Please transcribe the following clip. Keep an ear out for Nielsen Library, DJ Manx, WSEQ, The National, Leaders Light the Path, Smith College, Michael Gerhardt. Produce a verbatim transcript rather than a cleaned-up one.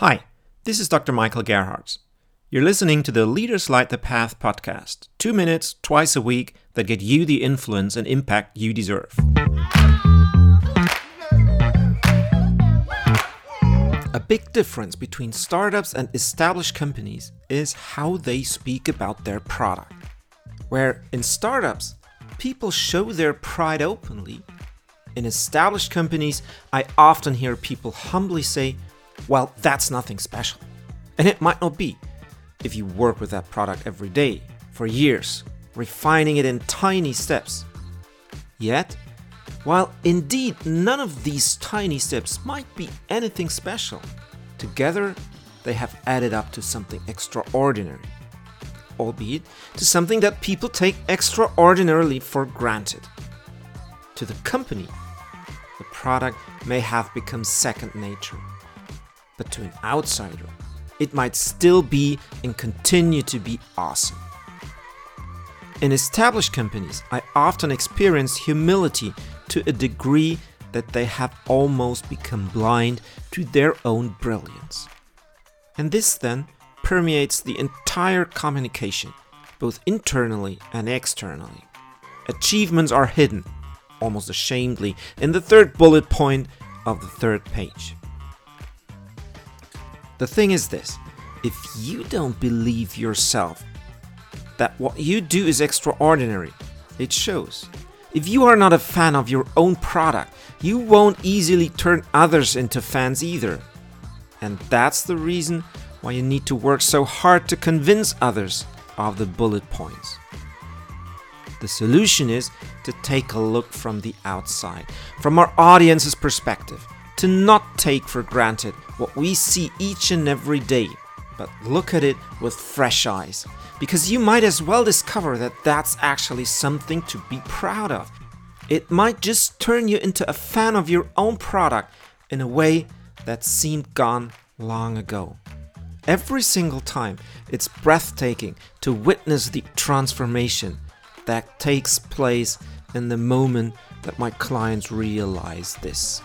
Hi, this is Doctor Michael Gerhardt. You're listening to the Leaders Light the Path podcast, two minutes, twice a week, that get you the influence and impact you deserve. A big difference between startups and established companies is how they speak about their product. Where in startups, people show their pride openly, in established companies, I often hear people humbly say, well, that's nothing special. And it might not be. If you work with that product every day, for years, refining it in tiny steps. Yet, while indeed none of these tiny steps might be anything special, together they have added up to something extraordinary. Albeit to something that people take extraordinarily for granted. To the company, the product may have become second nature. But to an outsider, it might still be and continue to be awesome. In established companies, I often experience humility to a degree that they have almost become blind to their own brilliance. And this then permeates the entire communication, both internally and externally. Achievements are hidden, almost ashamedly, in the third bullet point of the third page. The thing is this, if you don't believe yourself that what you do is extraordinary, it shows. If you are not a fan of your own product, you won't easily turn others into fans either. And that's the reason why you need to work so hard to convince others of the bullet points. The solution is to take a look from the outside, from our audience's perspective. To not take for granted what we see each and every day, but look at it with fresh eyes. Because you might as well discover that that's actually something to be proud of. It might just turn you into a fan of your own product in a way that seemed gone long ago. Every single time, it's breathtaking to witness the transformation that takes place in the moment that my clients realize this.